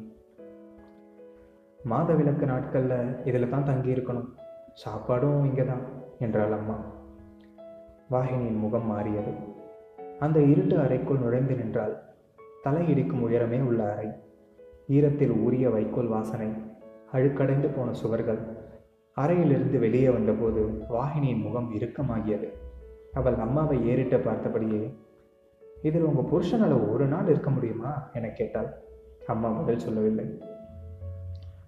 மாத விளக்கு நாட்களில் இதில் தான் தங்கியிருக்கணும், சாப்பாடும் இங்கே தான் என்றாள் அம்மா. வாகினியின் முகம் மாறியது. அந்த இருட்டு அறைக்குள் நுழைந்து நின்றாள். தலை இடிக்கும் உயரமே உள்ள அறை. ஈரத்தில் ஊறிய வைக்கோல் வாசனை, அழுக்கடைந்து போன சுவர்கள். அறையிலிருந்து வெளியே வந்தபோது வாகினியின் முகம் இறுக்கமாகியது. அவள் அம்மாவை ஏறிட்டு பார்த்தபடியே, இதில் உங்கள் புருஷனால் ஒரு நாள் இருக்க முடியுமா என கேட்டாள். அம்மா பதில் சொல்லவில்லை.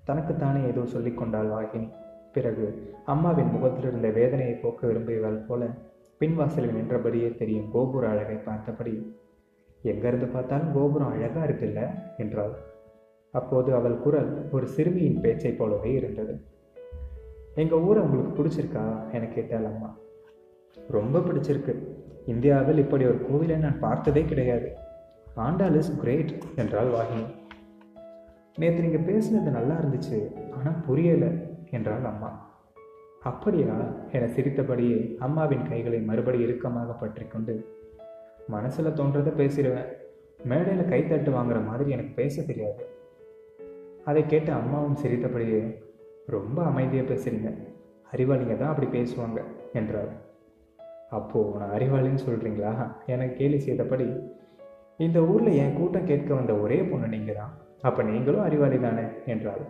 தனக்குத்தானே ஏதோ சொல்லிக்கொண்டாள் வாகினி. பிறகு அம்மாவின் முகத்திலிருந்த வேதனையை போக்க விரும்பியவள் போல பின்வாசலில் நின்றபடியே தெரியும் கோபுர அழகை பார்த்தபடி, எங்கேருந்து பார்த்தாலும் கோபுரம் அழகாக இருக்குல்ல என்றாள். அப்போது அவள் குரல் ஒரு சிறுமியின் பேச்சை போலவே இருந்தது. எங்கள் ஊரை உங்களுக்கு பிடிச்சிருக்கா என கேட்டாள் அம்மா. ரொம்ப பிடிச்சிருக்கு. இந்தியாவில் இப்படி ஒரு கோவிலை நான் பார்த்ததே கிடையாது. ஆண்டாள் இஸ் கிரேட் என்றாள் வாகினி. நேற்று நீங்கள் பேசினது நல்லா இருந்துச்சு, ஆனால் புரியலை என்றாள் அம்மா. அப்படியா என சிரித்தபடியே அம்மாவின் கைகளை மறுபடி இறுக்கமாக பற்றி கொண்டு, மனசில் தோன்றதை பேசிடுவேன், மேடையில் கைத்தட்டு வாங்குற மாதிரி எனக்கு பேச தெரியாது. அதை கேட்டு அம்மாவும் சிரித்தபடியே, ரொம்ப அமைதியாக பேசுறீங்க, அறிவாளிங்க தான் அப்படி பேசுவாங்க என்றார். அப்போது நான் அறிவாளின்னு சொல்கிறீங்களா எனக்கு கேலி செய்தபடி, இந்த ஊரில் என் கூட்டம் கேட்க வந்த ஒரே பொண்ணு நீங்கள் தான், அப்போ நீங்களும் அறிவாளி தானே என்றார்.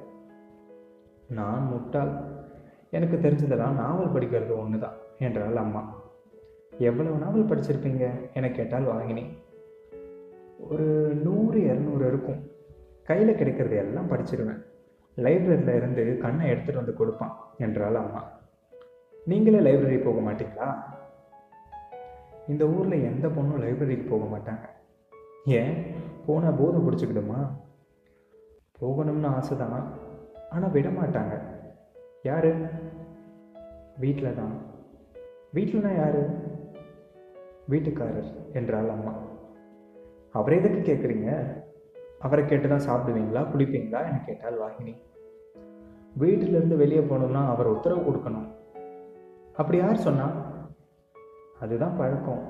நான் முட்டாள், எனக்கு தெரிஞ்சதெல்லாம் நாவல் படிக்கிறது ஒன்று தான் என்றாள் அம்மா. எவ்வளவு நாவல் படிச்சிருப்பீங்க என கேட்டால் வாங்கினி. ஒரு நூறு இரநூறு இருக்கும், கையில் கிடைக்கிறது எல்லாம் படிச்சிடுவேன், லைப்ரரியில் இருந்து கண்ணை எடுத்துகிட்டு வந்து கொடுப்பான் என்றாள் அம்மா. நீங்களே லைப்ரரி போக மாட்டீங்களா? இந்த ஊரில் எந்த பொண்ணும் லைப்ரரிக்கு போக மாட்டாங்க. ஏன், போனால் போதை பிடிச்சிக்கிடுமா? போகணும்னு ஆசை தான், ஆனால் விட மாட்டாங்க. யார்? வீட்டில் தான். வீட்டில்னா யார்? வீட்டுக்காரர் என்றாள் அம்மா. அவரை எதுக்கு கேட்குறீங்க? அவரை கேட்டு தான் சாப்பிடுவீங்களா குடிப்பீங்களா என கேட்டால் வாகினி. வீட்டிலேருந்து வெளியே போகணுன்னா அவர் உத்தரவு கொடுக்கணும். அப்படி யார் சொன்னா? அதுதான் பழக்கம்,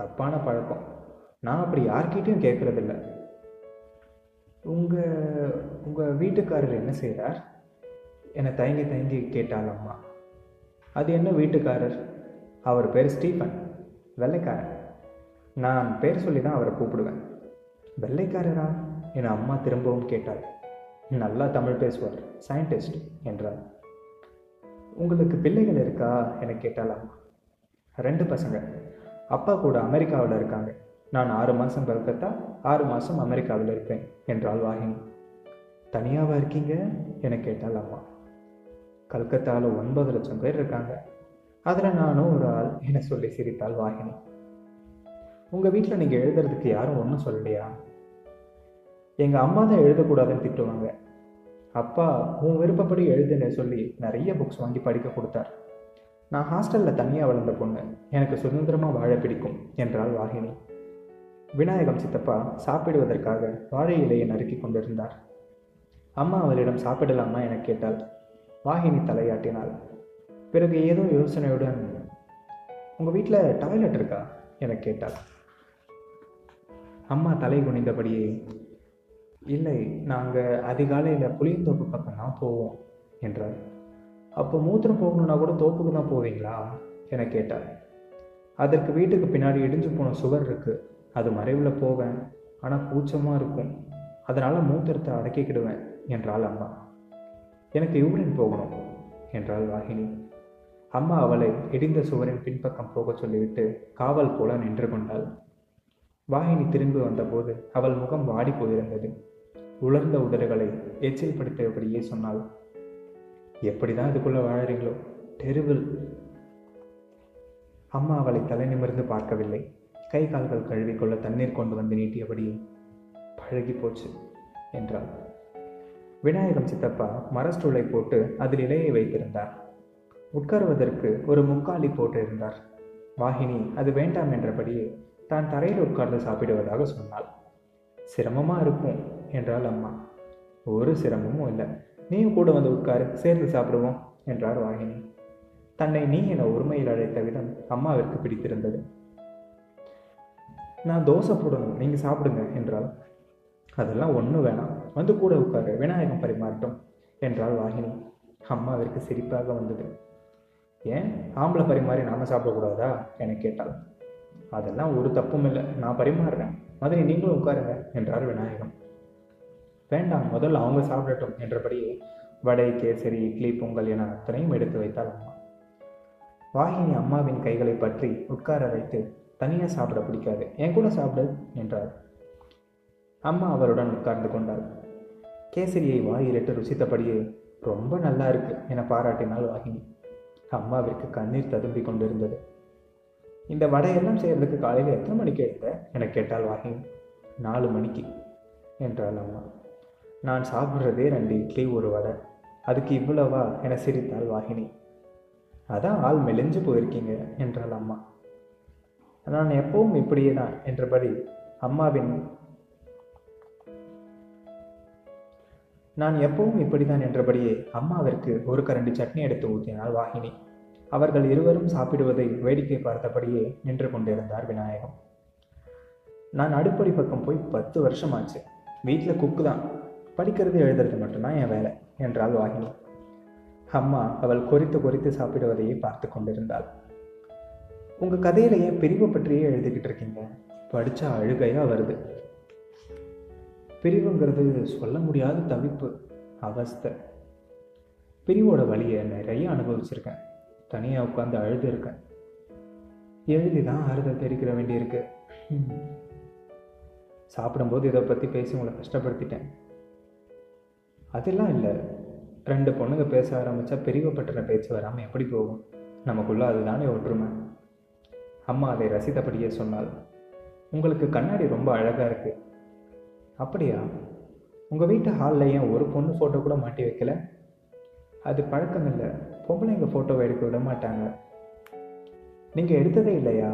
தப்பான பழக்கம். நான் அப்படி யார்கிட்டையும் கேட்குறதில்ல. உங்கள் உங்கள் வீட்டுக்காரர் என்ன செய்கிறார் என்னை தயங்கி தயங்கி கேட்டாள் அம்மா. அது என்ன வீட்டுக்காரர்? அவர் பேர் ஸ்டீஃபன், வெள்ளைக்காரன். நான் பேர் சொல்லி தான் அவரை கூப்பிடுவேன். வெள்ளைக்காரரா என அம்மா திரும்பவும் கேட்டாள். நல்லா தமிழ் பேசுவார், சயின்டிஸ்ட் என்றார். உங்களுக்கு பிள்ளைகள் இருக்கா என கேட்டாள் அம்மா. ரெண்டு பசங்க, அப்பா கூட அமெரிக்காவில் இருக்காங்க. நான் ஆறு மாதம் கல்கத்தா ஆறு மாதம் அமெரிக்காவில் இருப்பேன் என்றாள் வாகினி. தனியாவா இருக்கீங்க என கேட்டாள் அம்மா. கல்கத்தாவில் ஒன்பது லட்சம் பேர் இருக்காங்க, அதில் நானும் ஒரு ஆள் என சொல்லி சிரித்தாள் வாகினி. உங்கள் வீட்டில் நீங்கள் எழுதுறதுக்கு யாரும் ஒன்றும் சொல்லலையா? எங்கள் அம்மா தான் எழுதக்கூடாதுன்னு திட்டுவாங்க. அப்பா உன் விருப்பப்படி எழுதுன்னு சொல்லி நிறைய புக்ஸ் வாங்கி படிக்க கொடுத்தார். நான் ஹாஸ்டலில் தனியாக வளர்ந்த பொண்ணு, எனக்கு சுதந்திரமாக வாழ பிடிக்கும் என்றாள் வாகினி. விநாயகம் சித்தப்பா சாப்பிடுவதற்காக வாழை இலையை நறுக்கி கொண்டிருந்தார். அம்மா அவளிடம் சாப்பிடலாமா என கேட்டாள். வாகினி தலையாட்டினாள். பிறகு ஏதோ யோசனையுடன், உங்கள் வீட்டில் டாய்லெட் இருக்கா என கேட்டாள். அம்மா தலை குனிந்தபடியே, இல்லை, நாங்கள் அதிகாலையில் புளியந்தோப்பு பக்கம் தான் போவோம் என்றாள். அப்போ மூத்திரம் போகணுன்னா கூட தோப்புக்கு தான் போவீங்களா என கேட்டாள். அதற்கு வீட்டுக்கு பின்னாடி இடிஞ்சு போன சுவர் இருக்குது, அது மறைவில் போவேன், ஆனால் கூச்சமாக இருக்கும், அதனால் மூத்திரத்தை அடக்கிக்கிடுவேன் என்றாள் அம்மா. எனக்கு யூரின் போகணும் என்றாள் வாகினி. அம்மா அவளை இடிந்த சுவரின் பின்பக்கம் போக சொல்லிவிட்டு காவல் போல நின்று கொண்டாள். வாகினி திரும்பி வந்தபோது அவள் முகம் வாடி போயிருந்தது. உலர்ந்த உதடுகளை எச்சில் படுத்தபடியே சொன்னாள், எப்படிதான் இதுக்குள்ள வாழறீங்களோ, டெரிபிள். அம்மா அவளை தலை நிமிர்ந்து பார்க்கவில்லை. கை கால்கள் கழுவிக்கொள்ள தண்ணீர் கொண்டு வந்து நீட்டியபடி, பழகி போச்சு என்றாள். விநாயகம் சித்தப்பா மரஸ்டூலை போட்டு அதில் இலையை வைத்திருந்தார். உட்காருவதற்கு ஒரு முக்காலி போட்டு இருந்தார். வாகினி அது வேண்டாம் என்றபடியே தான் தரையில் உட்கார்ந்து சாப்பிடுவதாக சொன்னாள். சிரமமாக இருக்கும் என்றாள் அம்மா. ஒரு சிரமமும் இல்லை, நீயும் கூட வந்து உட்காரு, சேர்ந்து சாப்பிடுவோம் என்றார் வாகினி. தன்னை நீ என உரிமையில் அழைத்த விதம் அம்மாவிற்கு பிடித்திருந்தது. நான் தோசை போடணும், நீங்கள் சாப்பிடுங்க என்றாள். அதெல்லாம் ஒன்றும் வேணாம், வந்து கூட உட்காரு, விநாயகம் பரிமாறட்டும் என்றாள் வாகினி. அம்மாவிற்கு சிரிப்பாக வந்தது. ஏன், ஆம்பளை பரிமாறி நாம் சாப்பிடக்கூடாதா என கேட்டாள். அதெல்லாம் ஒரு தப்பும் இல்லை, நான் பரிமாறுறேன், மதுரை நீங்களும் உட்காருங்க என்றார் விநாயகம். வேண்டாம், முதல்ல அவங்க சாப்பிடட்டும் என்றபடி வடை கேசரி இட்லி பொங்கல் என அத்தனையும் எடுத்து வைத்தாள் அம்மா. வாகினி அம்மாவின் கைகளை பற்றி உட்கார வைத்து, தனியாக சாப்பிட பிடிக்காது, என் கூட சாப்பிடு என்றார். அம்மா அவருடன் உட்கார்ந்து கொண்டாள். கேசரியை வாயிலிட்டு ருசித்தபடியே, ரொம்ப நல்லா இருக்கு என பாராட்டினாள் வாகினி. அம்மாவிற்கு கண்ணீர் ததும்பி கொண்டிருந்தது. இந்த வடையெல்லாம் செய்யறதுக்கு காலையில் எத்தனை மணிக்கு எழுந்த என கேட்டாள் வாகினி. நாலு மணிக்கு என்றாள் அம்மா. நான் சாப்பிட்றதே ரெண்டு இட்லி ஒரு வடை, அதுக்கு இவ்வளவா என சிரித்தாள் வாகினி. அதான் ஆள் மெலிஞ்சு போயிருக்கீங்க என்றாள் அம்மா. நான் எப்பவும் இப்படியே தான் என்றபடி அம்மாவின் நான் எப்பவும் இப்படித்தான் என்றபடியே அம்மாவிற்கு ஒரு கரண்டி சட்னி எடுத்து ஊற்றினாள் வாகினி. அவர்கள் இருவரும் சாப்பிடுவதை வேடிக்கை பார்த்தபடியே நின்று கொண்டிருந்தார் விநாயகம். நான் அடுப்படி பக்கம் போய் பத்து வருஷம் ஆச்சு, வீட்டில் குக்கு தான், படிக்கிறது எழுதுறது மட்டும்தான் என் வேலை என்றாள் வாகினி. அம்மா அவள் கொறித்து கொறித்து சாப்பிடுவதையே பார்த்து கொண்டிருந்தாள். உங்கள் கதையிலேயே பிரிவு பற்றியே எழுதிக்கிட்டு இருக்கீங்க, படித்தா அழுகையாக வருது. பிரிவுங்கிறது சொல்ல முடியாத தவிப்பு, அவஸ்தை. பிரிவோட வழியை நிறைய அனுபவிச்சிருக்கேன், தனியாக உட்காந்து அழுது இருக்கேன், எழுதி தான் ஆறுதல் தெரிவிக்க வேண்டியிருக்கு. சாப்பிடும்போது இதை பற்றி பேசி உங்களை கஷ்டப்படுத்திட்டேன். அதெல்லாம் இல்லை, ரெண்டு பொண்ணுங்க பேச ஆரம்பித்தா பெரியவப்பட்ட பேச்சு வராமல் எப்படி போகும்? நமக்குள்ளே அதுதானே ஒற்றுமை. அம்மா அதை ரசித்தபடியே சொன்னால், உங்களுக்கு கண்ணாடி ரொம்ப அழகாக இருக்குது. அப்படியா? உங்கள் வீட்டு ஹாலில் ஏன் ஒரு பொண்ணு ஃபோட்டோ கூட மாட்டி வைக்கலை? அது பழக்கம் இல்லை, பொம்பளைங்க ஃபோட்டோவை எடுக்க விட மாட்டாங்க. நீங்கள் எடுத்ததே இல்லையா?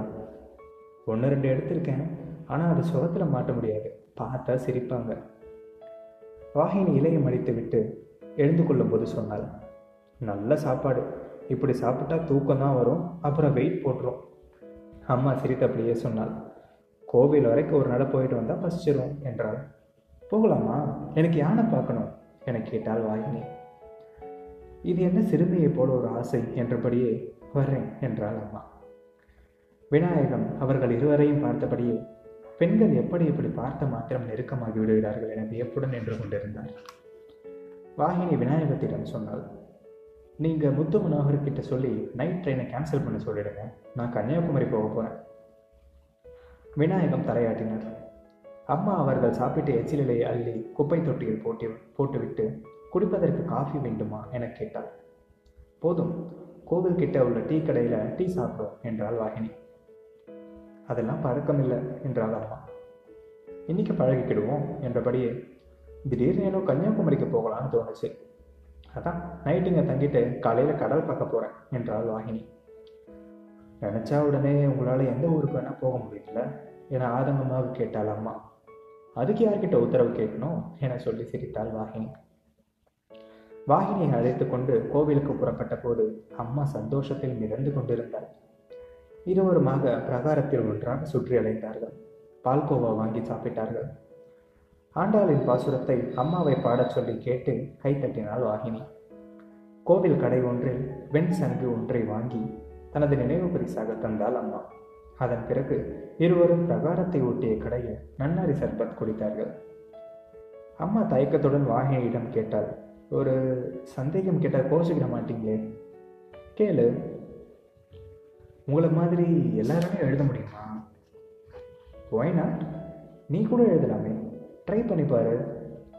ஒன்று ரெண்டு எடுத்திருக்கேன், ஆனால் அது சுரத்தில் மாட்ட முடியாது, பார்த்தா சிரிப்பாங்க. வாகினி இலையை மடித்து விட்டு எழுந்து கொள்ளும் போது சொன்னாள், நல்ல சாப்பாடு, இப்படி சாப்பிட்டா தூக்கம்தான் வரும், அப்புறம் வெயிட் போட்டுரும். அம்மா சிரித்தபடியே சொன்னாள், கோவில் வரைக்கும் ஒரு நடை போயிட்டு வந்தால் பசிச்சிரும் என்றாள். போகலாமா? எனக்கு யானை பார்க்கணும் என கேட்டாள் வாகினி. இது என்ன சிறுமியை போல ஒரு ஆசை என்றபடியே, வர்றேன் என்றாள் அம்மா. விநாயகம் அவர்கள் இருவரையும் பார்த்தபடியே, பெண்கள் எப்படி இப்படி பார்த்த மாத்திரம் நெருக்கமாகி விடுகிறார்கள் என வியப்புடன் நின்று கொண்டிருந்தார். வாகினி விநாயகத்திடம் சொன்னாள், நீங்கள் முத்து மனோகர்கிட்ட சொல்லி நைட் ட்ரெயினை கேன்சல் பண்ண சொல்லிடுங்க, நான் கன்னியாகுமரி போக போகிறேன். விநாயகம் தலையாட்டினார். அம்மா அவர்கள் சாப்பிட்டு எச்சிலை அள்ளி குப்பை தொட்டியில் போட்டி போட்டுவிட்டு, குடிப்பதற்கு காஃபி வேண்டுமா என கேட்டாள். போதும், கோவில் கிட்ட உள்ள டீ கடையில் டீ சாப்பிடும் என்றாள் வாகினி. அதெல்லாம் பழக்கம் இல்லை என்றாள் அம்மா. இன்னைக்கு பழகிக்கிடுவோம் என்றபடியே, திடீர்னு ஏனோ கன்னியாகுமரிக்கு போகலான்னு தோணுச்சு, அதான் நைட்டுங்க தங்கிட்டு காலையில் கடல் பார்க்க போகிறேன் என்றாள் வாகினி. நினச்சா உடனே உங்களால் எந்த ஊருக்கு வேணால் போக முடியல என ஆதங்கமாக கேட்டாள் அம்மா. அதுக்கு யார்கிட்ட உத்தரவு கேட்கணும் என சொல்லி சிரித்தாள் வாகினி. வாகினியை அழைத்து கொண்டு கோவிலுக்கு புறப்பட்ட போது அம்மா சந்தோஷத்தில் மிதந்து கொண்டிருந்தாள். இருவருமாக பிரகாரத்தில் ஒன்றாக சுற்றி அலைந்தார்கள். பால்கோவா வாங்கி சாப்பிட்டார்கள். ஆண்டாளின் பாசுரத்தை அம்மாவை பாடச் சொல்லி கேட்டு கை தட்டினாள் வாகினி. கோவில் கடை ஒன்றில் வெண் சங்கு ஒன்றை வாங்கி தனது நினைவு பரிசாக தந்தாள் அம்மா. அதன் பிறகு இருவரும் பிரகாரத்தை ஒட்டிய கடையில் நன்னாரி சர்பத் குடித்தார்கள். அம்மா தயக்கத்துடன் வாகினியிடம் கேட்டாள், ஒரு சந்தேகம் கேட்டால் கோச்சிக்கிட மாட்டீங்களே? கேளு. உங்களை மாதிரி எல்லாருமே எழுத முடியுமா? ஒய் நாட், நீ கூட எழுதலாமே, ட்ரை பண்ணிப்பாரு.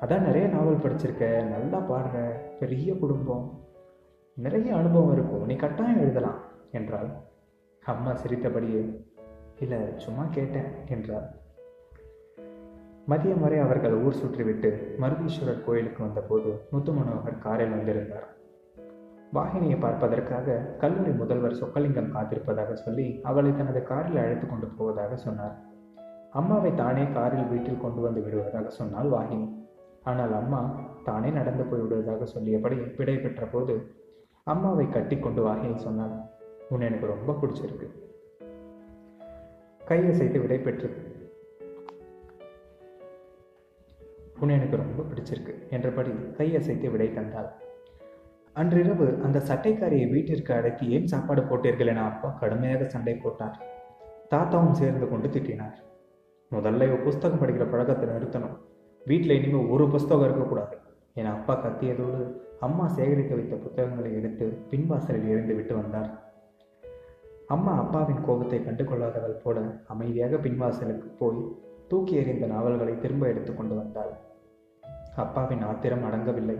அதான் நிறைய நாவல் படிச்சிருக்க, நல்லா பாடுற, பெரிய குடும்பம், நிறைய அனுபவம் இருக்கும், நீ கட்டாயம் எழுதலாம் என்றாள். அம்மா சிரித்தபடியே, இல்லை சும்மா கேட்டேன் என்றாள். மதியம் வரை அவர்கள் ஊர் சுற்றிவிட்டு மருதீஸ்வரர் கோயிலுக்கு வந்தபோது முத்து மனோகர் காரில் வந்திருந்தார். வாகினியை பார்ப்பதற்காக கல்லூரி முதல்வர் சொக்கலிங்கம் காத்திருப்பதாக சொல்லி அவளை தனது காரில் அழைத்து கொண்டு போவதாக சொன்னார். அம்மாவை தானே காரில் வீட்டில் கொண்டு வந்து விடுவதாக சொன்னாள் வாகினி. ஆனால் அம்மா தானே நடந்து போய் விடுவதாக சொல்லியபடி விடை பெற்ற போது அம்மாவை கட்டி கொண்டு வாகினி சொன்னாள், உன்னை எனக்கு ரொம்ப பிடிச்சிருக்கு. கையை செய்து விடை பெற்று உன்னை எனக்கு ரொம்ப பிடிச்சிருக்கு என்றபடி கையசைத்து விடை தந்தாள். அன்றிரவு அந்த சட்டைக்காரியை வீட்டிற்கு அடக்கி ஏன் சாப்பாடு போட்டீர்கள் என அப்பா கடுமையாக சண்டை போட்டார். தாத்தாவும் சேர்ந்து கொண்டு திட்டினார். முதல்ல இவ புஸ்தகம் படிக்கிற பழக்கத்தை நிறுத்தணும், வீட்டில் இனிமேல் ஒரு புஸ்தகம் இருக்கக்கூடாது என அப்பா கத்தியதோடு அம்மா சேகரித்து வைத்த புத்தகங்களை எடுத்து பின்வாசலில் இருந்து விட்டு வந்தார். அம்மா அப்பாவின் கோபத்தை கண்டுகொள்ளாதவள் போல அமைதியாக பின்வாசலுக்கு போய் தூக்கி எறிந்த நாவல்களை திரும்ப எடுத்து கொண்டு வந்தாள். அப்பாவின் ஆத்திரம் அடங்கவில்லை.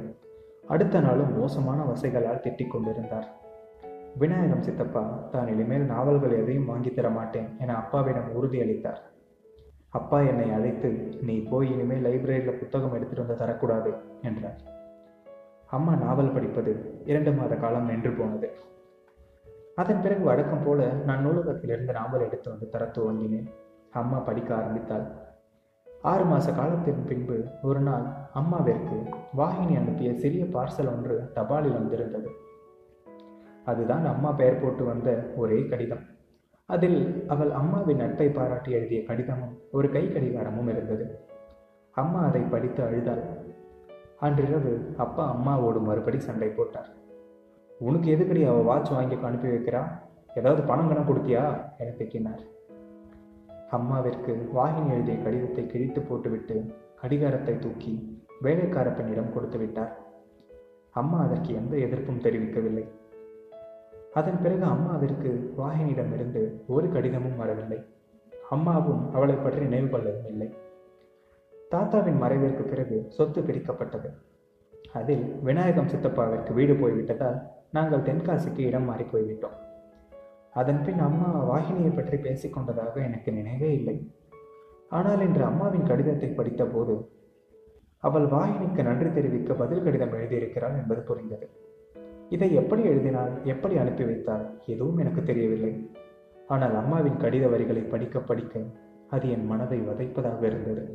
அடுத்த நாளும் மோசமான வசைகளால் திட்டிக் கொண்டிருந்தார். விநாயகம் சித்தப்பா தான் இனிமேல் நாவல்கள் எதையும் வாங்கி தர மாட்டேன் என அப்பாவிடம் உறுதியளித்தார். அப்பா என்னை அழைத்து, நீ போய் இனிமேல் லைப்ரரியில் புத்தகம் எடுத்துட்டு வந்து தரக்கூடாது என்றார். அம்மா நாவல் படிப்பது இரண்டு மாத காலம் நின்று போனது. அதன் பிறகு வழக்கம் போல நான் நூலகத்திலிருந்து நாவல் எடுத்து வந்து தர துவங்கினேன். அம்மா படிக்க ஆரம்பித்தாள். ஆறு மாத காலத்தின் பின்பு ஒரு நாள் அம்மாவிற்கு வாகினி அனுப்பிய சிறிய பார்சல் ஒன்று தபாலில் வந்திருந்தது. அதுதான் அம்மா பெயர் போட்டு வந்த ஒரே கடிதம். அதில் அவள் அம்மாவின் நட்பை பாராட்டி எழுதிய கடிதமும் ஒரு கை கடிகாரமும் இருந்தது. அம்மா அதை படித்து அழுதாள். அன்றிரவு அப்பா அம்மாவோடு மறுபடி சண்டை போட்டார். உனக்கு எதுக்கடி அவள் வாட்ச் வாங்கி அனுப்பி வைக்கிறா? ஏதாவது பணம் கணம் கொடுத்தியா என திக்கினார். அம்மாவிற்கு வாகினி எழுதிய கடிதத்தை கிழித்து போட்டுவிட்டு கடிகாரத்தை தூக்கி வேலைக்கார பெண்ணிடம் கொடுத்து விட்டார். அம்மா அதற்கு எந்த எதிர்ப்பும் தெரிவிக்கவில்லை. அதன் பிறகு அம்மாவிற்கு வாகினியிடமிருந்து ஒரு கடிதமும் வரவில்லை. அம்மாவும் அவளை பற்றி நினைவு கொள்ளவும் இல்லை. தாத்தாவின் மறைவிற்கு பிறகு சொத்து பிரிக்கப்பட்டது. அதில் விநாயகம் சித்தப்பாவிற்கு வீடு போய்விட்டதால் நாங்கள் தென்காசிக்கு இடம் மாறி போய்விட்டோம். அதன் பின் அம்மா வாகினியை பற்றி பேசிக்கொண்டதாக எனக்கு நினைவே இல்லை. ஆனால் இன்று அம்மாவின் கடிதத்தை படித்த போது அவள் வாகினிக்கு நன்றி தெரிவிக்க பதில் கடிதம் எழுதியிருக்கிறாள் என்பது புரிந்தது. இதை எப்படி எழுதினாள், எப்படி அனுப்பி வைத்தாள், எதுவும் எனக்கு தெரியவில்லை. ஆனால் அம்மாவின் கடித வரிகளை படிக்க படிக்க அது என் மனதை வதைப்பதாக இருந்தது.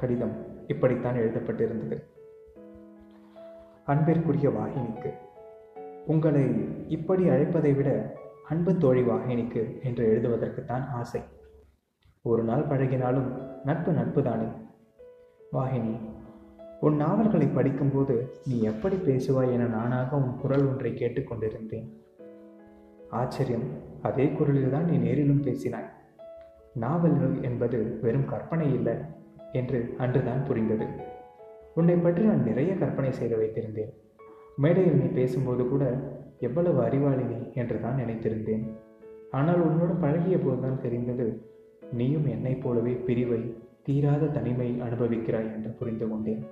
கடிதம் இப்படித்தான் எழுதப்பட்டிருந்தது. அன்பிற்குரிய வாகினிக்கு, உங்களை இப்படி அழைப்பதை விட அன்பு தோழி வாகினிக்கு என்று எழுதுவதற்குத்தான் ஆசை. ஒரு நாள் பழகினாலும் நட்பு நட்பு தானே. வாகினி, உன் நாவல்களை படிக்கும்போது நீ எப்படி பேசுவாய் என நானாக உன் குரல் ஒன்றை கேட்டுக்கொண்டிருந்தேன். ஆச்சரியம், அதே குரலில்தான் நீ நேரிலும் பேசினாய். நாவல்கள் என்பது வெறும் கற்பனை இல்லை என்று அன்றுதான் புரிந்தது. உன்னை பற்றி நான் நிறைய கற்பனை செய்து வைத்திருந்தேன். மேடையில் நீ பேசும்போது கூட எவ்வளவு அறிவாளினி என்று தான் நினைத்திருந்தேன். ஆனால் உன்னோடு பழகிய போதுதான் தெரிந்தது, நீயும் என்னை போலவே பிரிவை, தீராத தனிமை அனுபவிக்கிறாய் என்று புரிந்து கொண்டேன்.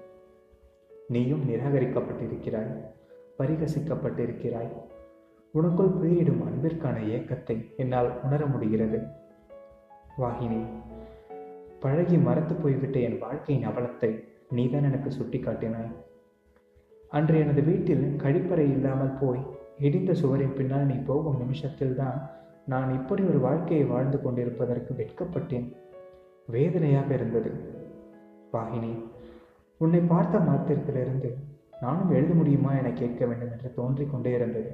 நீயும் நிராகரிக்கப்பட்டிருக்கிறாய், பரிகசிக்கப்பட்டிருக்கிறாய். உனக்குள் புரியிடும் அன்பிற்கான ஏக்கத்தை என்னால் உணர முடிகிறது. வாகினி, பழகி மறத்து போய்விட்ட என் வாழ்க்கையின் அவலத்தை நீதான் எனக்கு சுட்டி காட்டினாய். அன்று எனது வீட்டில் கழிப்பறை இல்லாமல் போய் இடிந்த சுவரின் பின்னால் நீ போகும் நிமிஷத்தில்தான் நான் இப்படி ஒரு வாழ்க்கையை வாழ்ந்து கொண்டிருப்பதற்கு வெட்கப்பட்டேன். வேதனையாக இருந்தது. வாகினி, உன்னை பார்த்த மாத்திரத்திலிருந்து நானும் எழுத முடியுமா என கேட்க வேண்டும் என்று தோன்றிக் கொண்டே இருந்தது.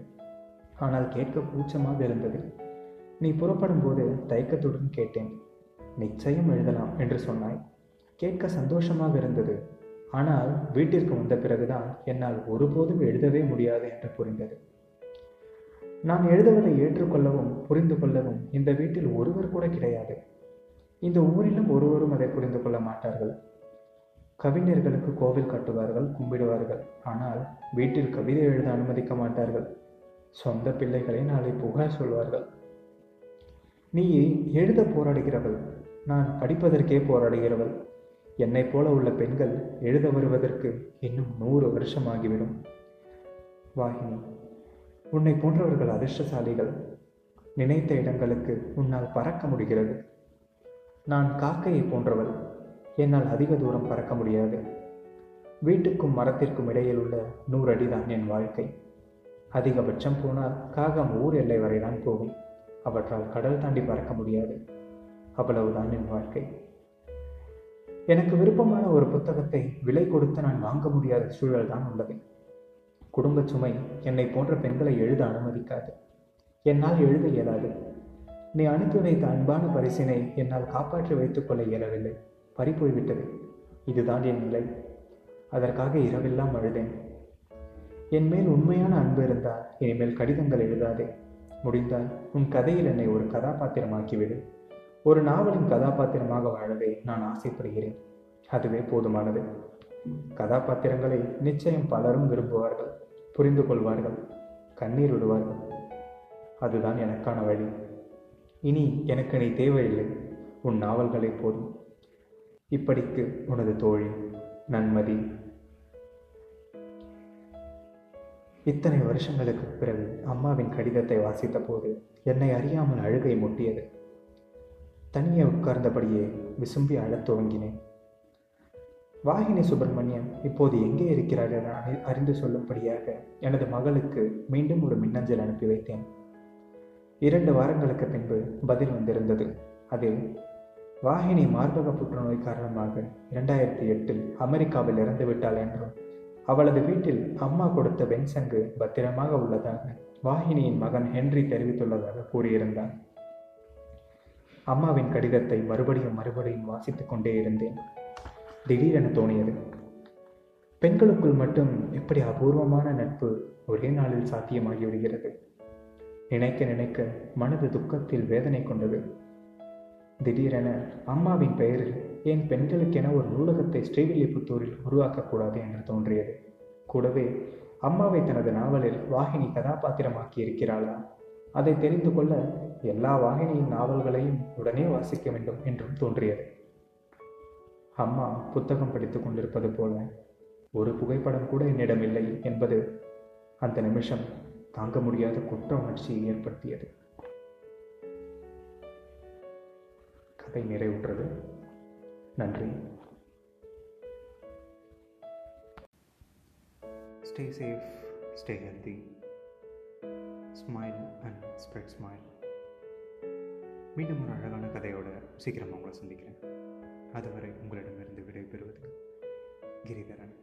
ஆனால் கேட்க கூச்சமாக இருந்தது. நீ புறப்படும் போது தயக்கத்துடன் கேட்டேன். நிச்சயம் எழுதலாம் என்று சொன்னாய். கேட்க சந்தோஷமாக இருந்தது. ஆனால் வீட்டிற்கு வந்த பிறகுதான் என்னால் ஒருபோதும் எழுதவே முடியாது என்று புரிந்தது. நான் எழுதுவதை ஏற்றுக்கொள்ளவும் புரிந்து கொள்ளவும் இந்த வீட்டில் ஒருவர் கூட கிடையாது. இந்த ஊரிலும் ஒருவரும் அதை புரிந்து கொள்ள மாட்டார்கள். கவிஞர்களுக்கு கோவில் கட்டுவார்கள், கும்பிடுவார்கள். ஆனால் வீட்டில் கவிதை எழுத அனுமதிக்க மாட்டார்கள். சொந்த பிள்ளைகளை நாளை புகார் சொல்வார்கள். நீ எழுத போராடுகிறவள், நான் படிப்பதற்கே போராடுகிறவள். என்னை போல உள்ள பெண்கள் எழுத வருவதற்கு இன்னும் நூறு வருஷமாகிவிடும். வாகினி, உன்னை போன்றவர்கள் அதிர்ஷ்டசாலிகள். நினைத்த இடங்களுக்கு உன்னால் பறக்க முடிகிறது. நான் காக்கையை போன்றவள், என்னால் அதிக தூரம் பறக்க முடியாது. வீட்டுக்கும் மரத்திற்கும் இடையில் உள்ள நூறு அடிதான் என் வாழ்க்கை. அதிகபட்சம் போனால் காகம் ஊர் எல்லை வரைதான் போகும். அவற்றால் கடல் தாண்டி பறக்க முடியாது. அவ்வளவுதான் என் வாழ்க்கை. எனக்கு விருப்பமான ஒரு புத்தகத்தை விலை கொடுத்து நான் வாங்க முடியாத சூழல் தான் உள்ளது. குடும்ப சுமை என்னை போன்ற பெண்களை எழுத அனுமதிக்காது. என்னால் எழுத இயலாது. நீ அனுப்பி வைத்த அன்பான பரிசினை என்னால் காப்பாற்றி வைத்துக்கொள்ள இயலவில்லை. பறி போய்விட்டது. இதுதான் என் நிலை. அதற்காக இரவெல்லாம் அழுதேன். என் மேல் உண்மையான அன்பு இருந்தால் இனிமேல் கடிதங்கள் எழுதாதே. முடிந்தால் உன் கதையில் என்னை ஒரு கதாபாத்திரமாக்கிவிடு. ஒரு நாவலின் கதாபாத்திரமாக வாழவே நான் ஆசைப்படுகிறேன். அதுவே போதுமானது. கதாபாத்திரங்களை நிச்சயம் பலரும் விரும்புவார்கள், புரிந்து கொள்வார்கள், கண்ணீர் விடுவார்கள். அதுதான் எனக்கான வழி. இனி எனக்கு நீ தேவையில்லை. உன் நாவல்களை போதும். இப்படிக்கு உனது தோழி நன்மதி. இத்தனை வருஷங்களுக்கு பிறகு அம்மாவின் கடிதத்தை வாசித்த போது என்னை அறியாமல் அழுகை முட்டியது. தனியே உட்கார்ந்தபடியே விசும்பி அழத் துவங்கினேன். வாகினி சுப்பிரமணியம் இப்போது எங்கே இருக்கிறார் என அறிந்து சொல்லும்படியாக எனது மகளுக்கு மீண்டும் ஒரு மின்னஞ்சல் அனுப்பி வைத்தேன். இரண்டு வாரங்களுக்கு பின்பு பதில் வந்திருந்தது. அதில், வாகினி மார்பக புற்றுநோய் காரணமாக இரண்டாயிரத்தி எட்டில் அமெரிக்காவில் இறந்து விட்டாள் என்றும் அவளது வீட்டில் அம்மா கொடுத்த வெண்சங்கு பத்திரமாக உள்ளதாக வாகினியின் மகன் ஹென்றி தெரிவித்துள்ளதாக கூறியிருந்தான். அம்மாவின் கடிதத்தை மறுபடியும் மறுபடியும் வாசித்து கொண்டே இருந்தேன். திடீரென தோணியது, பெண்களுக்குள் மட்டும் இப்படி அபூர்வமான நட்பு ஒரே நாளில் சாத்தியமாகிவிடுகிறது. நினைக்க நினைக்க மனது துக்கத்தில் வேதனை கொண்டது. திடீரென அம்மாவின் பெயரில் ஏன் பெண்களுக்கென ஒரு நூலகத்தை ஸ்ரீவில்லிபுத்தூரில் உருவாக்கக்கூடாது என்று தோன்றியது. கூடவே அம்மாவை தனது நாவலில் வாகினி கதாபாத்திரமாக்கி இருக்கிறாளா, அதை தெரிந்து கொள்ள எல்லா வாகினியின் நாவல்களையும் உடனே வாசிக்க வேண்டும் என்றும் தோன்றியது. அம்மா புத்தகம் படித்து கொண்டிருப்பது போல ஒரு புகைப்படம் கூட என்னிடம் இல்லை என்பது அந்த நிமிஷம் தாங்க முடியாத குற்ற உணர்ச்சியை ஏற்படுத்தியது. கதை நிறைவுற்றது. நன்றி. Stay safe, stay healthy, smile and spread smile. மீண்டும் ஒரு அழகான கதையோட சீக்கிரமாக உங்களை சந்திக்கிறேன். அதுவரை உங்களிடமிருந்து விடைபெறுவது கிரிதரன்.